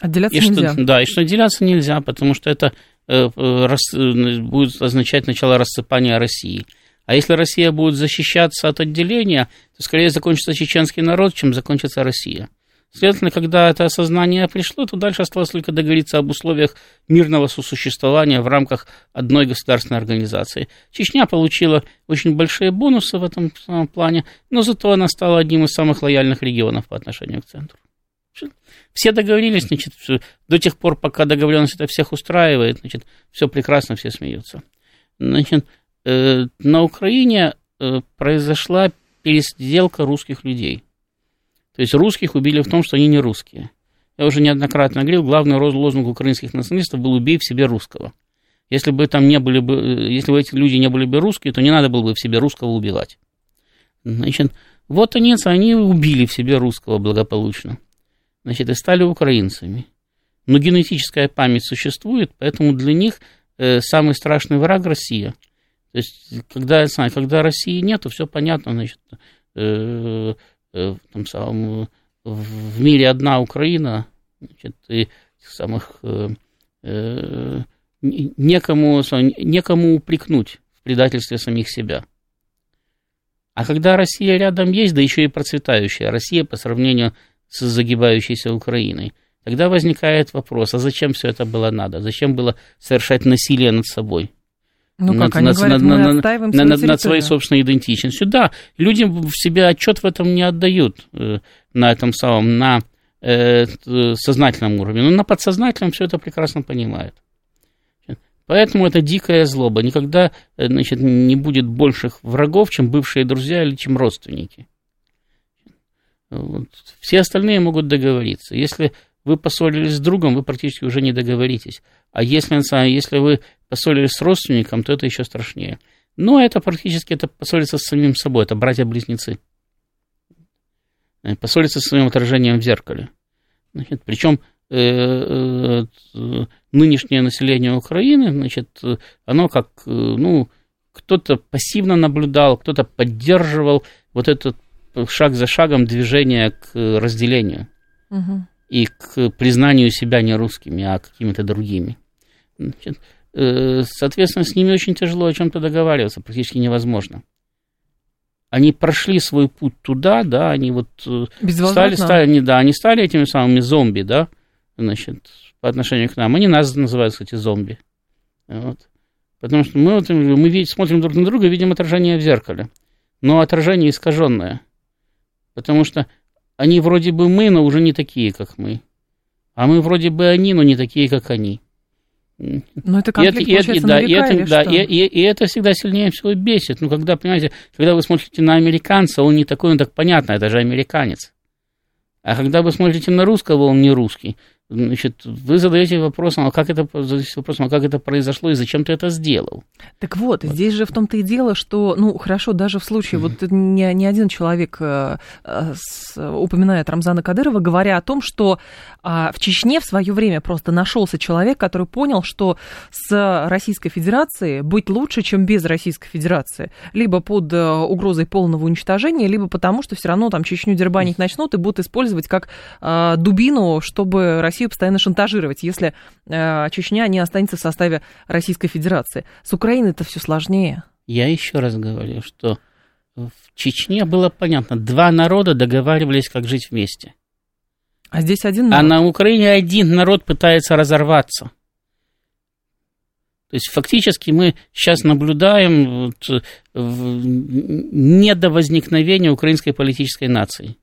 Отделяться нельзя. Да, и что отделяться нельзя, потому что это будет означать начало рассыпания России. А если Россия будет защищаться от отделения, то скорее закончится чеченский народ, чем закончится Россия. Следовательно, когда это осознание пришло, то дальше осталось только договориться об условиях мирного сосуществования в рамках одной государственной организации. Чечня получила очень большие бонусы в этом плане, но зато она стала одним из самых лояльных регионов по отношению к центру. Все договорились, значит, до тех пор, пока договоренность это всех устраивает, значит, все прекрасно, все смеются. Значит, на Украине произошла пересделка русских людей. То есть русских убили в том, что они не русские. Я уже неоднократно говорил, главный лозунг украинских националистов был «убей в себе русского». Если бы там не были бы, если бы эти люди не были бы русские, то не надо было бы в себе русского убивать. Значит, вот они убили в себе русского благополучно. Значит, и стали украинцами. Но генетическая память существует, поэтому для них самый страшный враг – Россия. То есть, когда России нет, то все понятно, значит, в мире одна Украина, значит, и самых, некому упрекнуть в предательстве самих себя. А когда Россия рядом есть, да еще и процветающая Россия по сравнению с загибающейся Украиной, тогда возникает вопрос, а зачем все это было надо? Зачем было совершать насилие над собой? Ну, как они говорят, мы отстаиваем свою территорию. Над своей собственной идентичностью. Да, люди в себе отчет в этом не отдают на сознательном уровне. Но на подсознательном все это прекрасно понимают. Поэтому это дикая злоба. Никогда, значит, не будет больших врагов, чем бывшие друзья или чем родственники. Вот. Все остальные могут договориться. Если вы поссорились с другом, вы практически уже не договоритесь. А если вы поссорились с родственником, то это еще страшнее. Но это практически это поссориться с самим собой, это братья-близнецы. Поссориться с своим отражением в зеркале. Значит, причем нынешнее население Украины, значит, оно как, ну, кто-то пассивно наблюдал, кто-то поддерживал вот этот шаг за шагом движение к разделению угу. и к признанию себя не русскими, а какими-то другими. Значит, соответственно, с ними очень тяжело о чем-то договариваться, практически невозможно. Они прошли свой путь туда, да, они вот стали этими самыми зомби, да, значит, по отношению к нам. Они нас называют, кстати, зомби. Вот. Потому что мы смотрим друг на друга и видим отражение в зеркале. Но отражение искаженное. Потому что они вроде бы мы, но уже не такие, как мы. А мы вроде бы они, но не такие, как они. Но это конфликт, получается, на века, или что? И это всегда сильнее всего бесит. Ну, когда, понимаете, когда вы смотрите на американца, он не такой, он так понятно, это же американец. А когда вы смотрите на русского, он не русский. Значит, вы задаете вопросом, а как это произошло и зачем ты это сделал? Так вот, здесь же в том-то и дело, что, ну, хорошо, даже в случае, вот не один человек упоминает Рамзана Кадырова, говоря о том, что в Чечне в свое время просто нашелся человек, который понял, что с Российской Федерацией быть лучше, чем без Российской Федерации. Либо под угрозой полного уничтожения, либо потому, что все равно там Чечню дербанить начнут и будут использовать как дубину, чтобы Россия постоянно шантажировать, если Чечня не останется в составе Российской Федерации. С Украиной это все сложнее. Я еще раз говорю, что в Чечне было понятно, два народа договаривались, как жить вместе. А здесь один народ. А на Украине один народ пытается разорваться. То есть фактически мы сейчас наблюдаем вот недовозникновение украинской политической нации.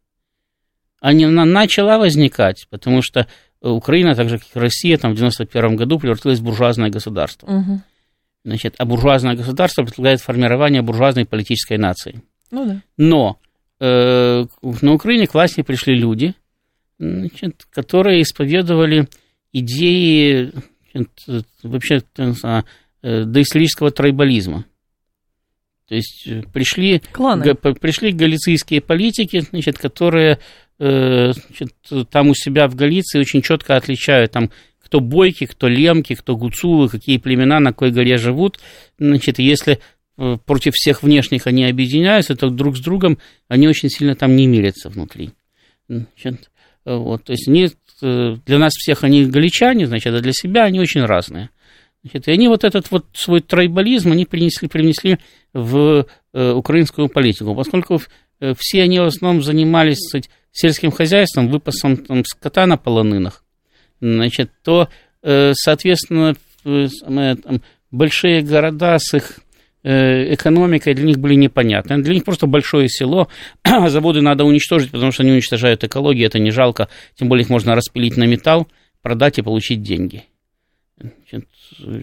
Она начала возникать, потому что Украина, так же как и Россия, там, в 1991 году превратилась в буржуазное государство. Угу. Значит, а буржуазное государство предполагает формирование буржуазной политической нации. Ну, да. Но на Украине к власти пришли люди, значит, которые исповедовали идеи, значит, вообще доисторического трайбализма. То есть пришли галицийские политики, значит, которые значит, там у себя в Галиции очень четко отличают, там, кто бойки, кто лемки, кто гуцулы, какие племена на какой горе живут. Значит, если против всех внешних они объединяются, то друг с другом они очень сильно там не мирятся внутри. Значит, вот, то есть они, для нас всех они галичане, значит, а для себя они очень разные. Значит, и они вот этот вот свой трайбализм они принесли в украинскую политику, поскольку все они в основном занимались, кстати, сельским хозяйством, выпасом там, скота на полонынах, значит, то, соответственно, там, большие города с их экономикой для них были непонятны. Для них просто большое село, заводы надо уничтожить, потому что они уничтожают экологию, это не жалко, тем более их можно распилить на металл, продать и получить деньги. Значит,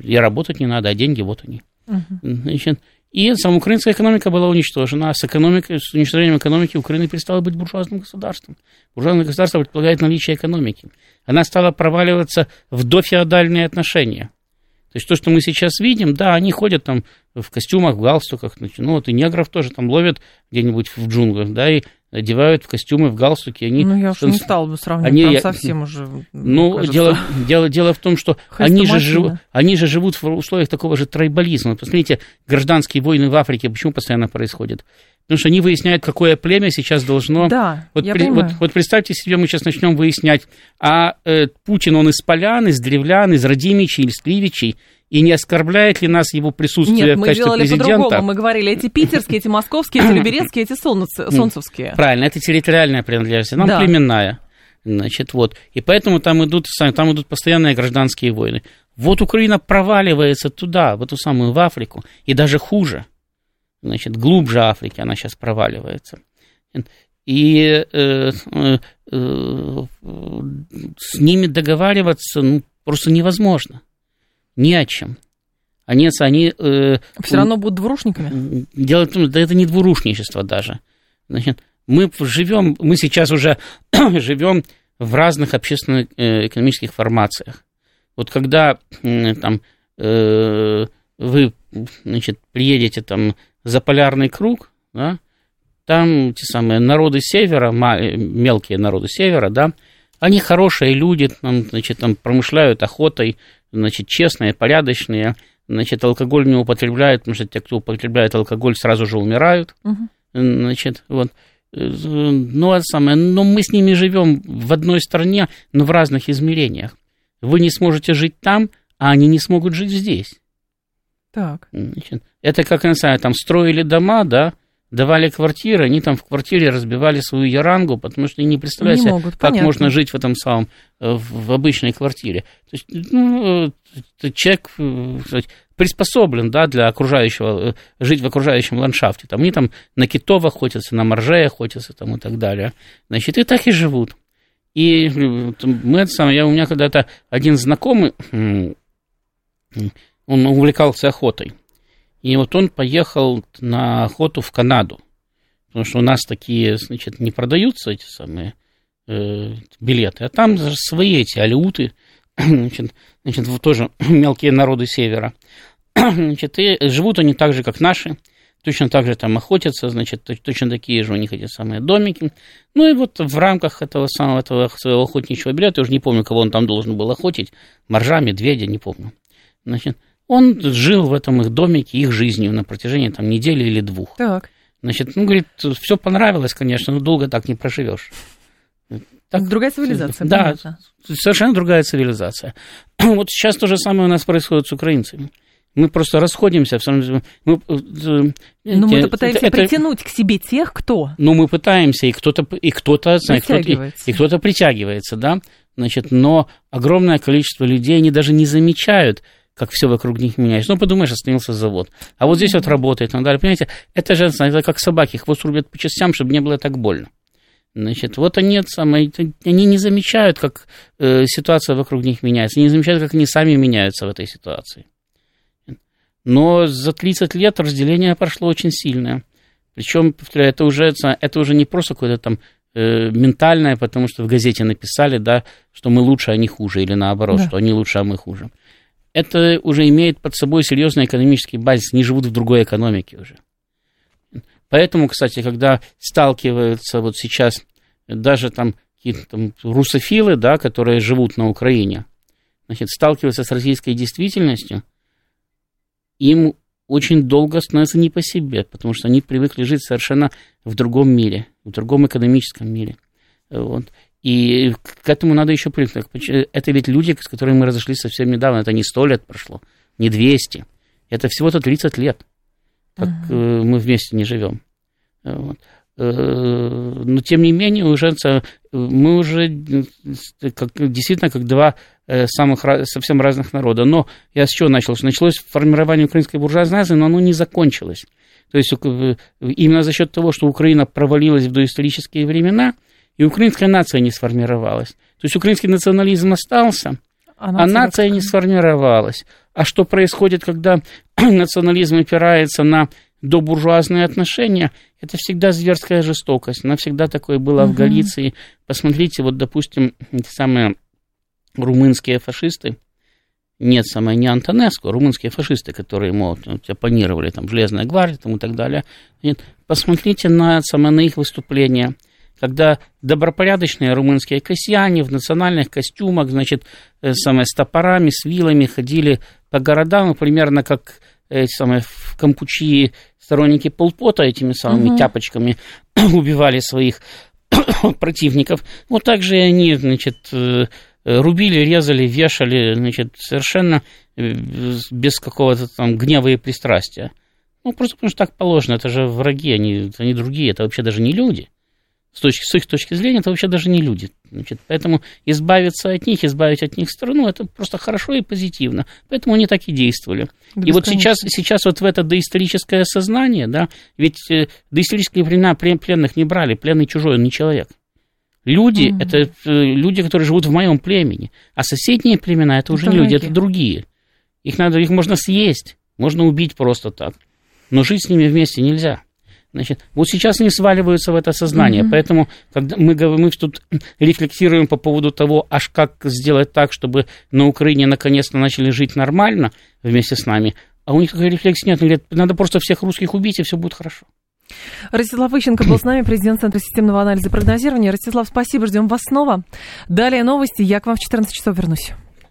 и работать не надо, а деньги вот они. Uh-huh. Значит, и сама украинская экономика была уничтожена, а с уничтожением экономики Украина перестала быть буржуазным государством. Буржуазное государство предполагает наличие экономики. Она стала проваливаться в дофеодальные отношения. То есть то, что мы сейчас видим, да, они ходят там в костюмах, в галстуках, значит, ну вот и негров тоже там ловят где-нибудь в джунглях, да, и одевают в костюмы, в галстуки. Они, ну, я уж не стал бы сравнивать, они, там совсем уже, ну, дело в том, что они же живут в условиях такого же трайбализма. Посмотрите, гражданские войны в Африке почему постоянно происходят? Потому что они выясняют, какое племя сейчас должно... Да, вот представьте себе, мы сейчас начнем выяснять, Путин, он из полян, из древлян, из Радимичи, из Ливичи, и не оскорбляет ли нас его присутствие в качестве президента? Нет, мы делали по-другому, мы говорили, эти питерские, эти московские, эти либерецкие, эти солнцевские. Правильно, это территориальная принадлежность, нам племенная. Значит, вот. И поэтому там идут постоянные гражданские войны. Вот Украина проваливается туда, в эту самую, в Африку, и даже хуже. Значит, глубже Африки она сейчас проваливается. И с ними договариваться просто невозможно. Ни о чем. Они все равно будут двурушниками? Да это не двурушничество даже. Значит, мы сейчас уже живем в разных общественно-экономических формациях. Вот когда там, вы, значит, приедете там, за полярный круг, да, там те самые народы севера, мелкие народы севера, да, они хорошие люди, там, значит, там промышляют охотой, значит, честные, порядочные, значит, алкоголь не употребляют, потому что те, кто употребляет алкоголь, сразу же умирают. Угу. Значит, вот. Но мы с ними живем в одной стране, но в разных измерениях. Вы не сможете жить там, а они не смогут жить здесь. Так. Значит, это как, я не знаю, там строили дома, да, давали квартиры, они там в квартире разбивали свою ярангу, потому что они не представляют себе, как можно жить в этом самом, в обычной квартире. То есть, ну, человек приспособлен, да, для окружающего, жить в окружающем ландшафте. Там, они там на китов охотятся, на моржей охотятся там, и так далее. Значит, и так и живут. И мы, это самое, у меня когда-то один знакомый, он увлекался охотой. И вот он поехал на охоту в Канаду, потому что у нас такие, значит, не продаются эти самые билеты, а там же свои эти алеуты, значит, тоже мелкие народы севера. Значит, и живут они так же, как наши, точно так же там охотятся, значит, точно такие же у них эти самые домики. Ну и вот в рамках этого самого этого своего охотничьего билета, я уже не помню, кого он там должен был охотить, моржа, медведя, не помню, значит. Он жил в этом их домике, их жизнью на протяжении там, недели или двух. Так. Значит, ну, говорит, все понравилось, конечно, но долго так не проживешь. Так, другая цивилизация. Да, понятно. Совершенно другая цивилизация. Вот сейчас то же самое у нас происходит с украинцами. Мы просто расходимся. Но мы-то пытаемся притянуть к себе тех, кто... Ну, мы пытаемся, и кто-то притягивается, да. Значит, но огромное количество людей, они даже не замечают, как все вокруг них меняется. Ну, подумаешь, остановился завод. А вот здесь вот работает, ну, далее, понимаете, это же, это как собаки, хвост рубят по частям, чтобы не было так больно. Значит, вот они, они не замечают, как ситуация вокруг них меняется, они не замечают, как они сами меняются в этой ситуации. Но за 30 лет разделение прошло очень сильное. Причем, повторяю, это уже не просто какое-то там ментальное, потому что в газете написали, да, что мы лучше, а не хуже, или наоборот, да, что они лучше, а мы хуже. Это уже имеет под собой серьезный экономический базис, они живут в другой экономике уже. Поэтому, кстати, когда сталкиваются вот сейчас даже там какие-то там русофилы, да, которые живут на Украине, значит, сталкиваются с российской действительностью, им очень долго становится не по себе, потому что они привыкли жить совершенно в другом мире, в другом экономическом мире. Вот. И к этому надо еще привыкнуть. Это ведь люди, с которыми мы разошлись совсем недавно. Это не 100 лет прошло, не 200. Это всего-то 30 лет, как мы вместе не живем. Вот. Но, тем не менее, мы уже действительно как два самых совсем разных народа. Но я с чего начал? Началось формирование украинской буржуазии, но оно не закончилось. То есть именно за счет того, что Украина провалилась в доисторические времена, и украинская нация не сформировалась. То есть украинский национализм остался, а нация не сформировалась. А что происходит, когда национализм опирается на добуржуазные отношения? Это всегда зверская жестокость. Она всегда такое была в Галиции. Посмотрите, вот, допустим, эти самые румынские фашисты. Нет, самое не Антонеску, а румынские фашисты, которые ему оппонировали, там, Железная гвардия там, и так далее. Нет. Посмотрите на их выступления, когда добропорядочные румынские крестьяне в национальных костюмах, значит, с топорами, с вилами ходили по городам, примерно как в Кампучии сторонники Пол Пота этими самыми тяпочками убивали своих противников. Вот так же и они, значит, рубили, резали, вешали, значит, совершенно без какого-то там гнева и пристрастия. Ну, просто потому что так положено, это же враги, они другие, это вообще даже не люди. С их точки зрения, это вообще даже не люди. Значит, поэтому избавиться от них, избавить от них страну, это просто хорошо и позитивно. Поэтому они так и действовали. Да, и вот сейчас вот в это доисторическое сознание, да, ведь доисторические времена пленных не брали, пленный чужой, он не человек. Люди, это люди, которые живут в моем племени, а соседние племена, это уже не люди, это другие. Их можно съесть, можно убить просто так, но жить с ними вместе нельзя. Значит, вот сейчас они сваливаются в это сознание, поэтому когда мы тут рефлексируем по поводу того, аж как сделать так, чтобы на Украине наконец-то начали жить нормально вместе с нами, а у них такой рефлекс нет, они говорят, надо просто всех русских убить, и все будет хорошо. Ростислав Ищенко был с нами, президент Центра системного анализа и прогнозирования. Ростислав, спасибо, ждем вас снова. Далее новости, я к вам в 14 часов вернусь.